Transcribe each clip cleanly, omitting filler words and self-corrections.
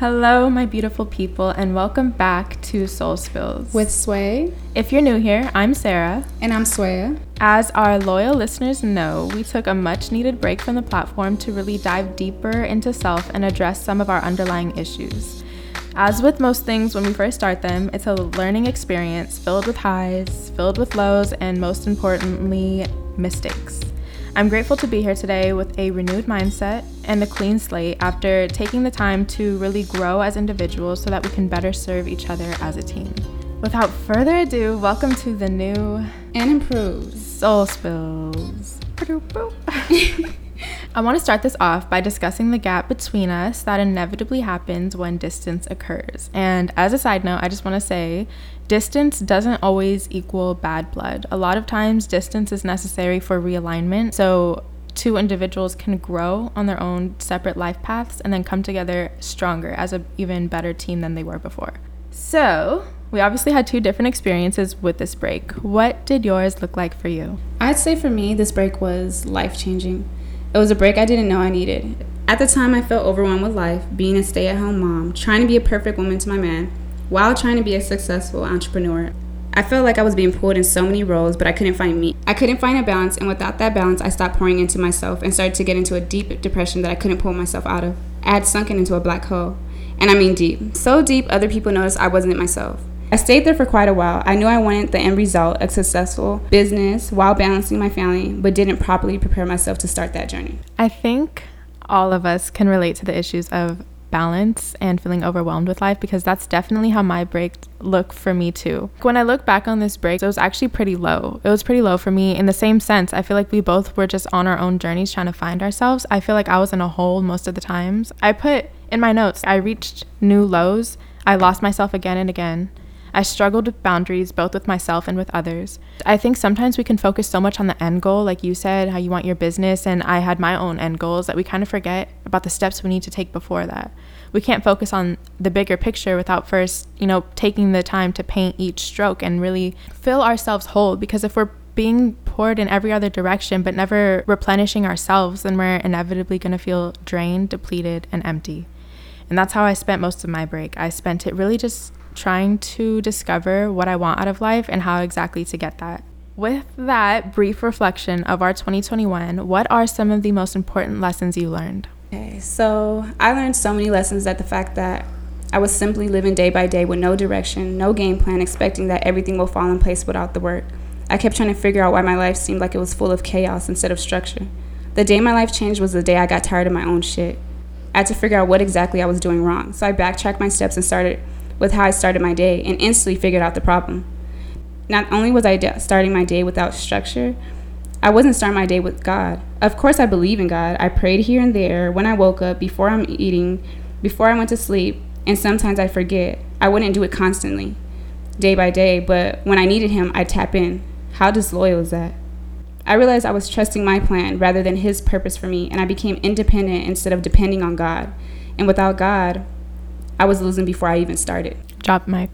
Hello, my beautiful people, and welcome back to Soul Spills with Sway. If you're new here, I'm Sarah. And I'm Swaya. As our loyal listeners know, we took a much-needed break from the platform to really dive deeper into self and address some of our underlying issues. As with most things when we first start them, it's a learning experience filled with highs, filled with lows, and most importantly, mistakes. I'm grateful to be here today with a renewed mindset and a clean slate after taking the time to really grow as individuals so that we can better serve each other as a team. Without further ado, welcome to the new and improved Soul Spills. I want to start this off by discussing the gap between us that inevitably happens when distance occurs. And as a side note, I just want to say, distance doesn't always equal bad blood. A lot of times, distance is necessary for realignment, so two individuals can grow on their own separate life paths and then come together stronger as an even better team than they were before. So, we obviously had two different experiences with this break. What did yours look like for you? I'd say for me, this break was life-changing. It was a break I didn't know I needed. At the time, I felt overwhelmed with life, being a stay-at-home mom, trying to be a perfect woman to my man, while trying to be a successful entrepreneur. I felt like I was being pulled in so many roles, but I couldn't find me. I couldn't find a balance, and without that balance, I stopped pouring into myself and started to get into a deep depression that I couldn't pull myself out of. I had sunken into a black hole, and I mean deep. So deep, other people noticed I wasn't myself. I stayed there for quite a while. I knew I wanted the end result, a successful business while balancing my family, but didn't properly prepare myself to start that journey. I think all of us can relate to the issues of balance and feeling overwhelmed with life, because that's definitely how my break looked for me too. When I look back on this break, it was actually pretty low. It was pretty low for me in the same sense. I feel like we both were just on our own journeys trying to find ourselves. I feel like I was in a hole most of the times. I put in my notes, I reached new lows. I lost myself again and again. I struggled with boundaries, both with myself and with others. I think sometimes we can focus so much on the end goal, like you said, how you want your business, and I had my own end goals, that we kind of forget about the steps we need to take before that. We can't focus on the bigger picture without first, taking the time to paint each stroke and really fill ourselves whole, because if we're being poured in every other direction but never replenishing ourselves, then we're inevitably going to feel drained, depleted, and empty. And that's how I spent most of my break. I spent it really just trying to discover what I want out of life and how exactly to get that. With that brief reflection of our 2021, what are some of the most important lessons you learned? Okay, so I learned so many lessons that the fact that I was simply living day by day with no direction, no game plan, expecting that everything will fall in place without the work. I kept trying to figure out why my life seemed like it was full of chaos instead of structure. The day my life changed was the day I got tired of my own shit. I had to figure out what exactly I was doing wrong, so I backtracked my steps and started with how I started my day, and instantly figured out the problem. Not only was I starting my day without structure, I wasn't starting my day with God. Of course I believe in God. I prayed here and there, when I woke up, before I'm eating, before I went to sleep, and sometimes I forget. I wouldn't do it constantly, day by day, but when I needed him, I'd tap in. How disloyal is that? I realized I was trusting my plan rather than his purpose for me, and I became independent instead of depending on God. And without God, I was losing before I even started. Drop mic.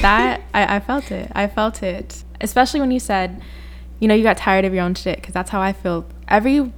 That, I felt it. I felt it. Especially when you said, you got tired of your own shit, because that's how I feel. Every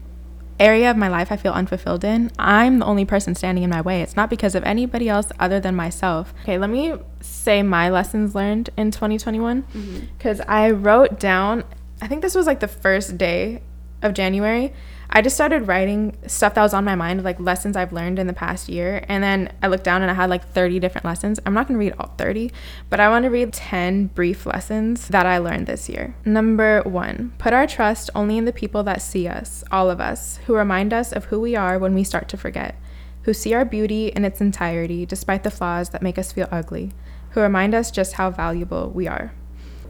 area of my life I feel unfulfilled in, I'm the only person standing in my way. It's not because of anybody else other than myself. Okay, let me say my lessons learned in 2021, because I wrote down, I think this was like the first day of January, I just started writing stuff that was on my mind, like lessons I've learned in the past year. And then I looked down and I had like 30 different lessons. I'm not going to read all 30, but I want to read 10 brief lessons that I learned this year. Number 1, put our trust only in the people that see us, all of us, who remind us of who we are when we start to forget, who see our beauty in its entirety despite the flaws that make us feel ugly, who remind us just how valuable we are.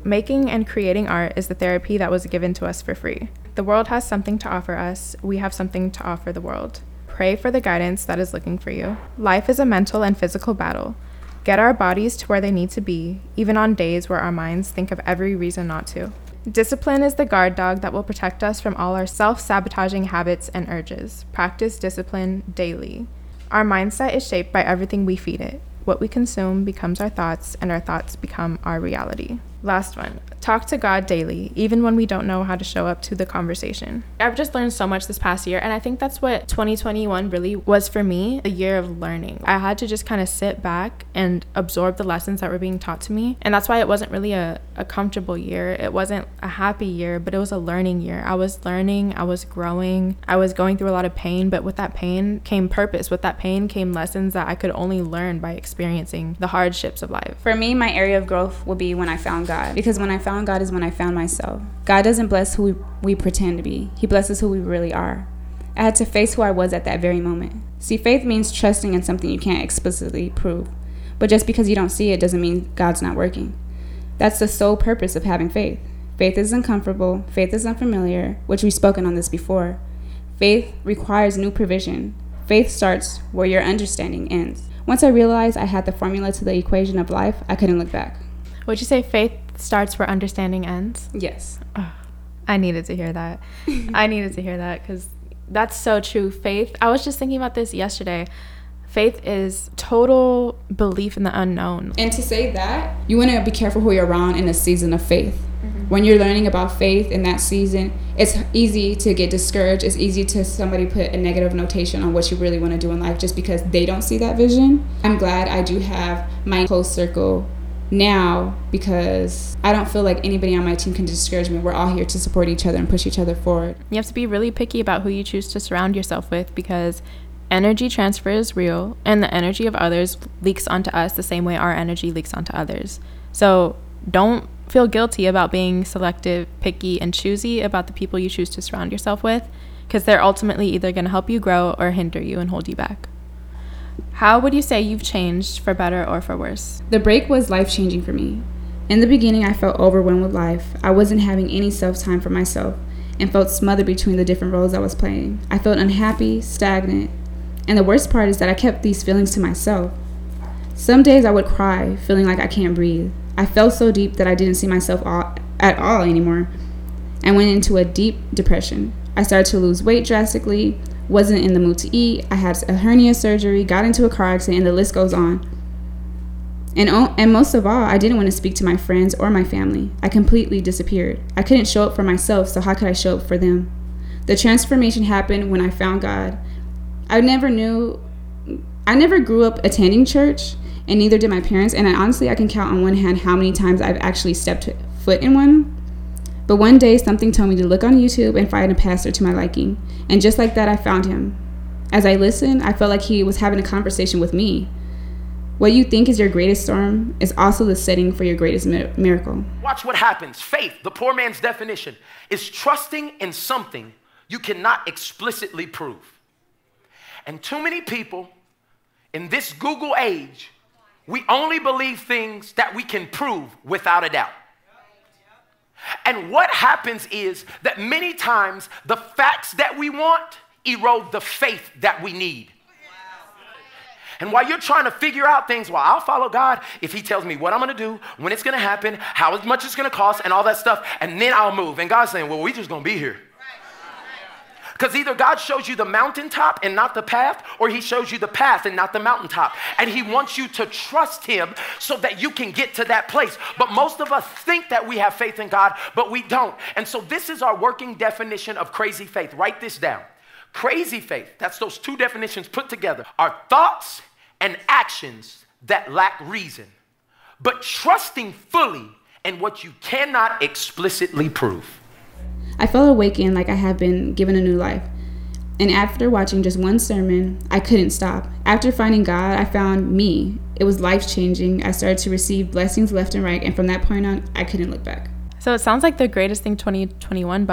Making and creating art is the therapy that was given to us for free. The world has something to offer us. We have something to offer the world. Pray for the guidance that is looking for you. Life is a mental and physical battle. Get our bodies to where they need to be, even on days where our minds think of every reason not to. Discipline is the guard dog that will protect us from all our self-sabotaging habits and urges. Practice discipline daily. Our mindset is shaped by everything we feed it. What we consume becomes our thoughts, and our thoughts become our reality. Last one, talk to God daily, even when we don't know how to show up to the conversation. I've just learned so much this past year, and I think that's what 2021 really was for me, a year of learning. I had to just kind of sit back and absorb the lessons that were being taught to me, and that's why it wasn't really a comfortable year. It wasn't a happy year, but it was a learning year. I was learning, I was growing, I was going through a lot of pain, but with that pain came purpose. With that pain came lessons that I could only learn by experiencing the hardships of life. For me, my area of growth will be when I found God, because when I found God is when I found myself. God doesn't bless who we pretend to be. He blesses who we really are. I had to face who I was at that very moment. See, faith means trusting in something you can't explicitly prove. But just because you don't see it doesn't mean God's not working. That's the sole purpose of having faith. Faith is uncomfortable. Faith is unfamiliar, which we've spoken on this before. Faith requires new provision. Faith starts where your understanding ends. Once I realized I had the formula to the equation of life, I couldn't look back. Would you say faith starts where understanding ends? Yes. Oh, I needed to hear that. I needed to hear that, because that's so true. Faith, I was just thinking about this yesterday. Faith is total belief in the unknown. And to say that, you want to be careful who you're around in a season of faith. Mm-hmm. When you're learning about faith in that season, it's easy to get discouraged. It's easy to somebody put a negative notation on what you really want to do in life just because they don't see that vision. I'm glad I do have my close circle now, because I don't feel like anybody on my team can discourage me. We're all here to support each other and push each other forward. You have to be really picky about who you choose to surround yourself with, because energy transfer is real, and the energy of others leaks onto us the same way our energy leaks onto others. So don't feel guilty about being selective, picky, and choosy about the people you choose to surround yourself with, because they're ultimately either going to help you grow or hinder you and hold you back. How would you say you've changed, for better or for worse? The break was life-changing for me. In the beginning, I felt overwhelmed with life. I wasn't having any self-time for myself and felt smothered between the different roles I was playing. I felt unhappy, stagnant, and the worst part is that I kept these feelings to myself. Some days I would cry, feeling like I can't breathe. I fell so deep that I didn't see myself at all anymore, and went into a deep depression. I started to lose weight drastically, wasn't in the mood to eat, I had a hernia surgery, got into a car accident, and the list goes on. And most of all, I didn't want to speak to my friends or my family. I completely disappeared. I couldn't show up for myself, so how could I show up for them? The transformation happened when I found God. I never grew up attending church, and neither did my parents, and I can count on one hand how many times I've actually stepped foot in one. But one day, something told me to look on YouTube and find a pastor to my liking. And just like that, I found him. As I listened, I felt like he was having a conversation with me. What you think is your greatest storm is also the setting for your greatest miracle. Watch what happens. Faith, the poor man's definition, is trusting in something you cannot explicitly prove. And too many people in this Google age, we only believe things that we can prove without a doubt. And what happens is that many times the facts that we want erode the faith that we need. And while you're trying to figure out things, well, I'll follow God if he tells me what I'm going to do, when it's going to happen, how much it's going to cost, and all that stuff, and then I'll move. And God's saying, well, we're just going to be here. Because either God shows you the mountaintop and not the path, or he shows you the path and not the mountaintop. And he wants you to trust him so that you can get to that place. But most of us think that we have faith in God, but we don't. And so this is our working definition of crazy faith. Write this down. Crazy faith, that's those two definitions put together, are thoughts and actions that lack reason, but trusting fully in what you cannot explicitly prove. I felt awakened, like I have been given a new life. And after watching just one sermon, I couldn't stop. After finding God, I found me. It was life-changing. I started to receive blessings left and right. And from that point on, I couldn't look back. So it sounds like the greatest thing 2021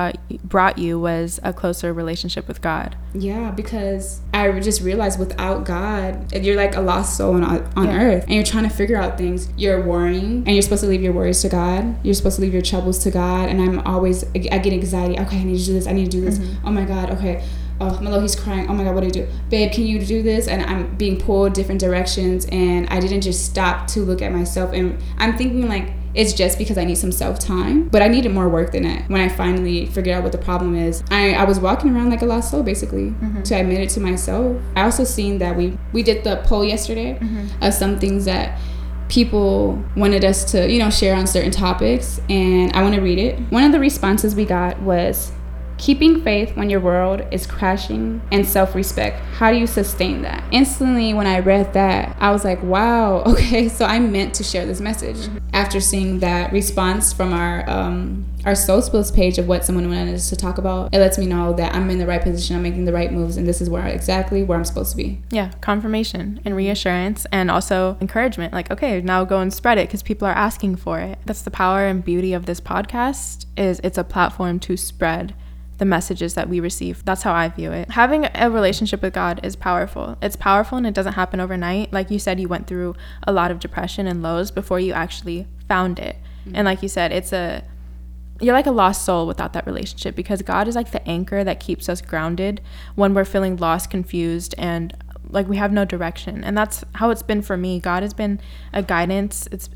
brought you was a closer relationship with God. Yeah, because I just realized without God, you're like a lost soul on earth. And you're trying to figure out things. You're worrying, and you're supposed to leave your worries to God. You're supposed to leave your troubles to God. And I get anxiety. Okay, I need to do this. I need to do this. Mm-hmm. Oh, my God. Okay. Oh, Malo, he's crying. Oh, my God, what do I do? Babe, can you do this? And I'm being pulled different directions. And I didn't just stop to look at myself. And I'm thinking, like, it's just because I need some self-time. But I needed more work than that. When I finally figured out what the problem is, I was walking around like a lost soul, basically, to admit it to myself. I also seen that we did the poll yesterday of some things that people wanted us to, you know, share on certain topics, and I want to read it. One of the responses we got was, keeping faith when your world is crashing, and self-respect. How do you sustain that? Instantly, when I read that, I was like, wow, okay, so I meant to share this message. After seeing that response from our Soul Spills page of what someone wanted us to talk about, it lets me know that I'm in the right position, I'm making the right moves, and this is exactly where I'm supposed to be. Yeah, confirmation and reassurance, and also encouragement. Like, okay, now go and spread it because people are asking for it. That's the power and beauty of this podcast, is it's a platform to spread the messages that we receive. That's how I view it. Having a relationship with God is powerful. It's powerful, and it doesn't happen overnight. Like you said, you went through a lot of depression and lows before you actually found it. Mm-hmm. And like you said, you're like a lost soul without that relationship, because God is like the anchor that keeps us grounded when we're feeling lost, confused, and like we have no direction. And that's how it's been for me. God has been a guidance. It's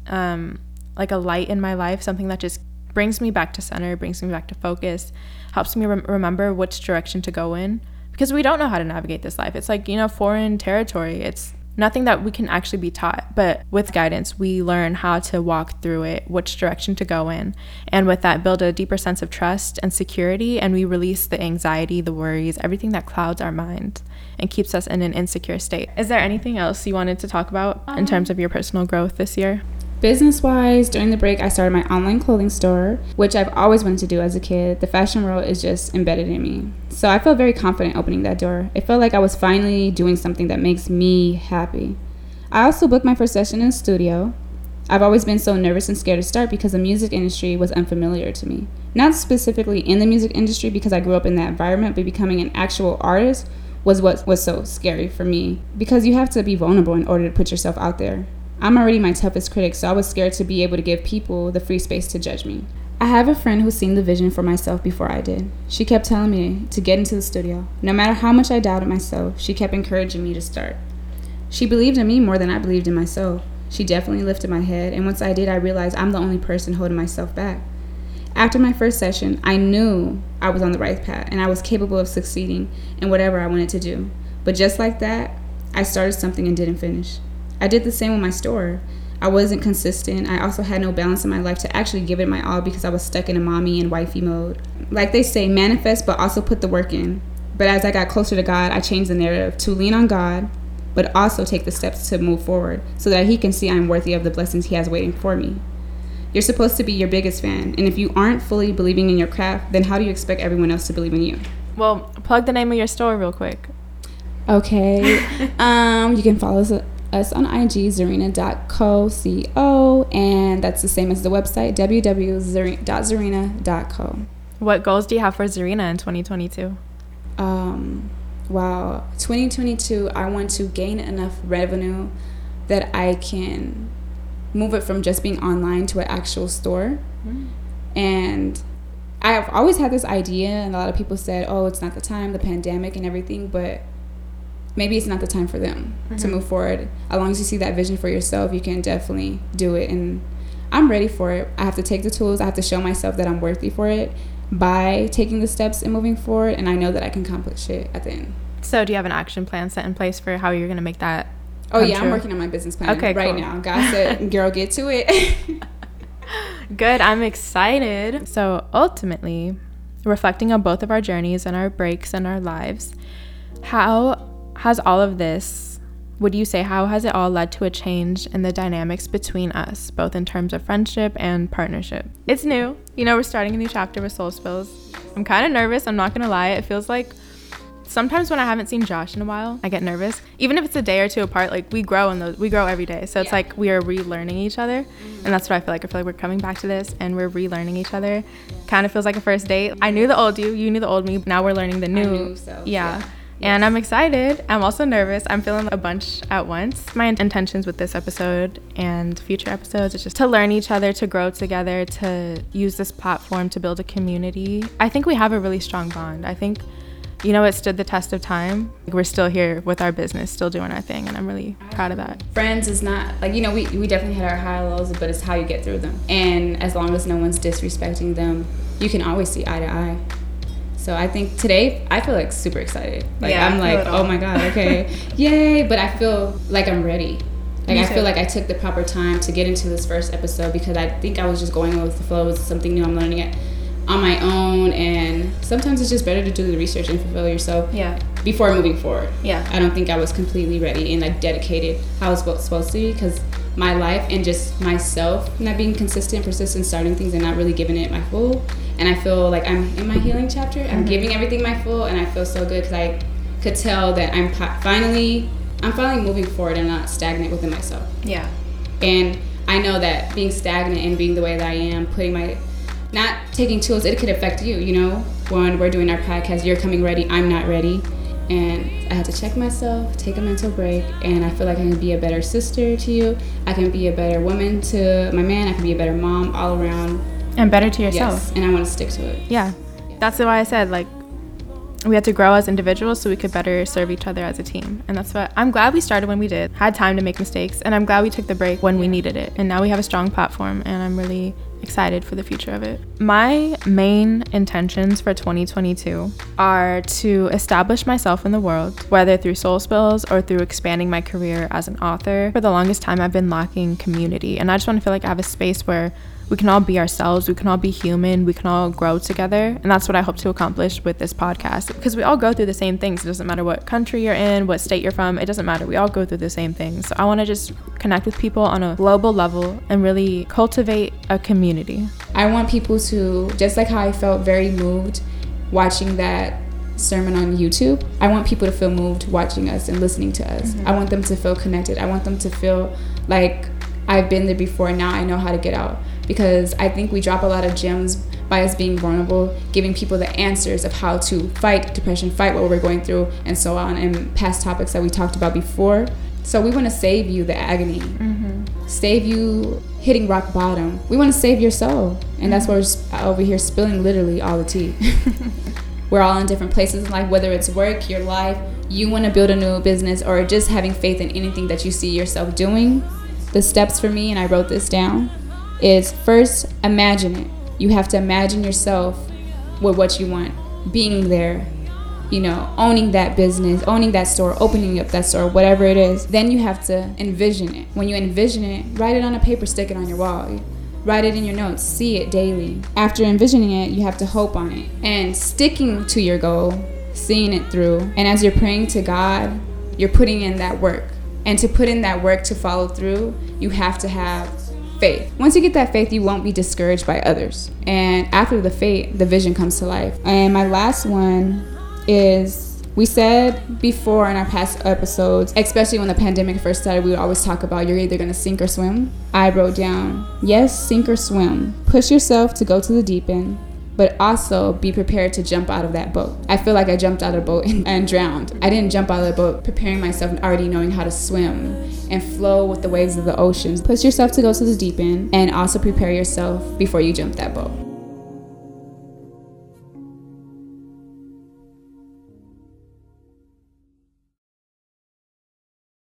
like a light in my life, something that just brings me back to center, brings me back to focus, helps me remember which direction to go in, because we don't know how to navigate this life. It's like, you know, foreign territory. It's nothing that we can actually be taught, but with guidance, we learn how to walk through it, which direction to go in, and with that, build a deeper sense of trust and security, and we release the anxiety, the worries, everything that clouds our mind and keeps us in an insecure state. Is there anything else you wanted to talk about in terms of your personal growth this year? Business-wise, during the break, I started my online clothing store, which I've always wanted to do as a kid. The fashion world is just embedded in me. So I felt very confident opening that door. It felt like I was finally doing something that makes me happy. I also booked my first session in the studio. I've always been so nervous and scared to start because the music industry was unfamiliar to me. Not specifically in the music industry because I grew up in that environment, but becoming an actual artist was what was so scary for me, because you have to be vulnerable in order to put yourself out there. I'm already my toughest critic, so I was scared to be able to give people the free space to judge me. I have a friend who's seen the vision for myself before I did. She kept telling me to get into the studio. No matter how much I doubted myself, she kept encouraging me to start. She believed in me more than I believed in myself. She definitely lifted my head, and once I did, I realized I'm the only person holding myself back. After my first session, I knew I was on the right path, and I was capable of succeeding in whatever I wanted to do. But just like that, I started something and didn't finish. I did the same with my store. I wasn't consistent. I also had no balance in my life to actually give it my all, because I was stuck in a mommy and wifey mode. Like they say, manifest, but also put the work in. But as I got closer to God, I changed the narrative to lean on God, but also take the steps to move forward so that He can see I'm worthy of the blessings He has waiting for me. You're supposed to be your biggest fan, and if you aren't fully believing in your craft, then how do you expect everyone else to believe in you? Well, plug the name of your store real quick. Okay. You can follow us on IG, Zarina.co, and that's the same as the website, www.zarina.co. What goals do you have for Zarina in 2022? Wow. 2022, I want to gain enough revenue that I can move it from just being online to an actual store. Mm. And I've always had this idea, and a lot of people said, oh, it's not the time, the pandemic and everything, but maybe it's not the time for them to move forward. As long as you see that vision for yourself, you can definitely do it. And I'm ready for it. I have to take the tools. I have to show myself that I'm worthy for it by taking the steps and moving forward. And I know that I can accomplish it at the end. So do you have an action plan set in place for how you're going to make that come true? I'm working on my business plan now. God said, girl, get to it. Good. I'm excited. So ultimately, reflecting on both of our journeys and our breaks and our lives, how has it all led to a change in the dynamics between us, both in terms of friendship and partnership? It's new. You know, we're starting a new chapter with Soul Spills. I'm kind of nervous, I'm not going to lie. It feels like sometimes when I haven't seen Josh in a while, I get nervous. Even if it's a day or two apart, like we grow every day. So it's like we are relearning each other. And that's what I feel like. I feel like we're coming back to this and we're relearning each other. Kind of feels like a first date. I knew the old you knew the old me. Now we're learning the new. Yeah. And I'm excited. I'm also nervous. I'm feeling a bunch at once. My intentions with this episode and future episodes is just to learn each other, to grow together, to use this platform to build a community. I think we have a really strong bond. I think, you know, it stood the test of time. We're still here with our business, still doing our thing, and I'm really proud of that. Friends is not, like, you know, we definitely had our high lows, but it's how you get through them. And as long as no one's disrespecting them, you can always see eye to eye. So I think today, I feel like super excited. Like, I'm like, oh my God, okay, yay. But I feel like I'm ready. Like, I feel like I took the proper time to get into this first episode because I think I was just going with the flow. It's something new. I'm learning it on my own, and sometimes it's just better to do the research and fulfill yourself before moving forward. I don't think I was completely ready and like dedicated how I was supposed to be, because my life and just myself not being consistent, persistent, starting things and not really giving it my full. And I feel like I'm in my healing chapter. I'm giving everything my full, and I feel so good because I could tell that I'm finally moving forward and not stagnant within myself. Yeah. And I know that being stagnant and being the way that I am, not taking tools, it could affect you, you know? When we're doing our podcast, you're coming ready, I'm not ready. And I had to check myself, take a mental break, and I feel like I can be a better sister to you. I can be a better woman to my man. I can be a better mom all around. And better to yourself. Yes, and I want to stick to it. Yeah. That's why I said, we had to grow as individuals so we could better serve each other as a team. And that's what I'm glad we started when we did, had time to make mistakes, and I'm glad we took the break when we needed it. And now we have a strong platform, and I'm really excited for the future of it. My main intentions for 2022 are to establish myself in the world, whether through Soul Spills or through expanding my career as an author. For the longest time, I've been lacking community, and I just want to feel like I have a space where we can all be ourselves, we can all be human, we can all grow together. And that's what I hope to accomplish with this podcast, because we all go through the same things. It doesn't matter what country you're in, what state you're from, it doesn't matter. We all go through the same things. So I want to just connect with people on a global level and really cultivate a community. I want people to, just like how I felt very moved watching that sermon on YouTube, I want people to feel moved watching us and listening to us. I want them to feel connected. I want them to feel like I've been there before, now I know how to get out. Because I think we drop a lot of gems by us being vulnerable, giving people the answers of how to fight depression, fight what we're going through, and so on, and past topics that we talked about before. So we want to save you the agony, save you hitting rock bottom. We want to save your soul, and that's why we're over here spilling literally all the tea. We're all in different places in life, whether it's work, your life, you want to build a new business, or just having faith in anything that you see yourself doing. The steps for me, and I wrote this down, is first, imagine it. You have to imagine yourself with what you want, being there, you know, owning that business, owning that store, opening up that store, whatever it is. Then you have to envision it. When you envision it, write it on a paper, stick it on your wall, write it in your notes, see it daily. After envisioning it, you have to hope on it and sticking to your goal, seeing it through. And as you're praying to God, you're putting in that work. And to put in that work to follow through, you have to have faith. Once you get that faith, you won't be discouraged by others. And after the faith, the vision comes to life. And my last one is, we said before in our past episodes, especially when the pandemic first started, we would always talk about you're either going to sink or swim. I wrote down, yes, sink or swim. Push yourself to go to the deep end, but also be prepared to jump out of that boat. I feel like I jumped out of the boat and drowned. I didn't jump out of the boat preparing myself and already knowing how to swim and flow with the waves of the oceans. Push yourself to go to the deep end and also prepare yourself before you jump that boat.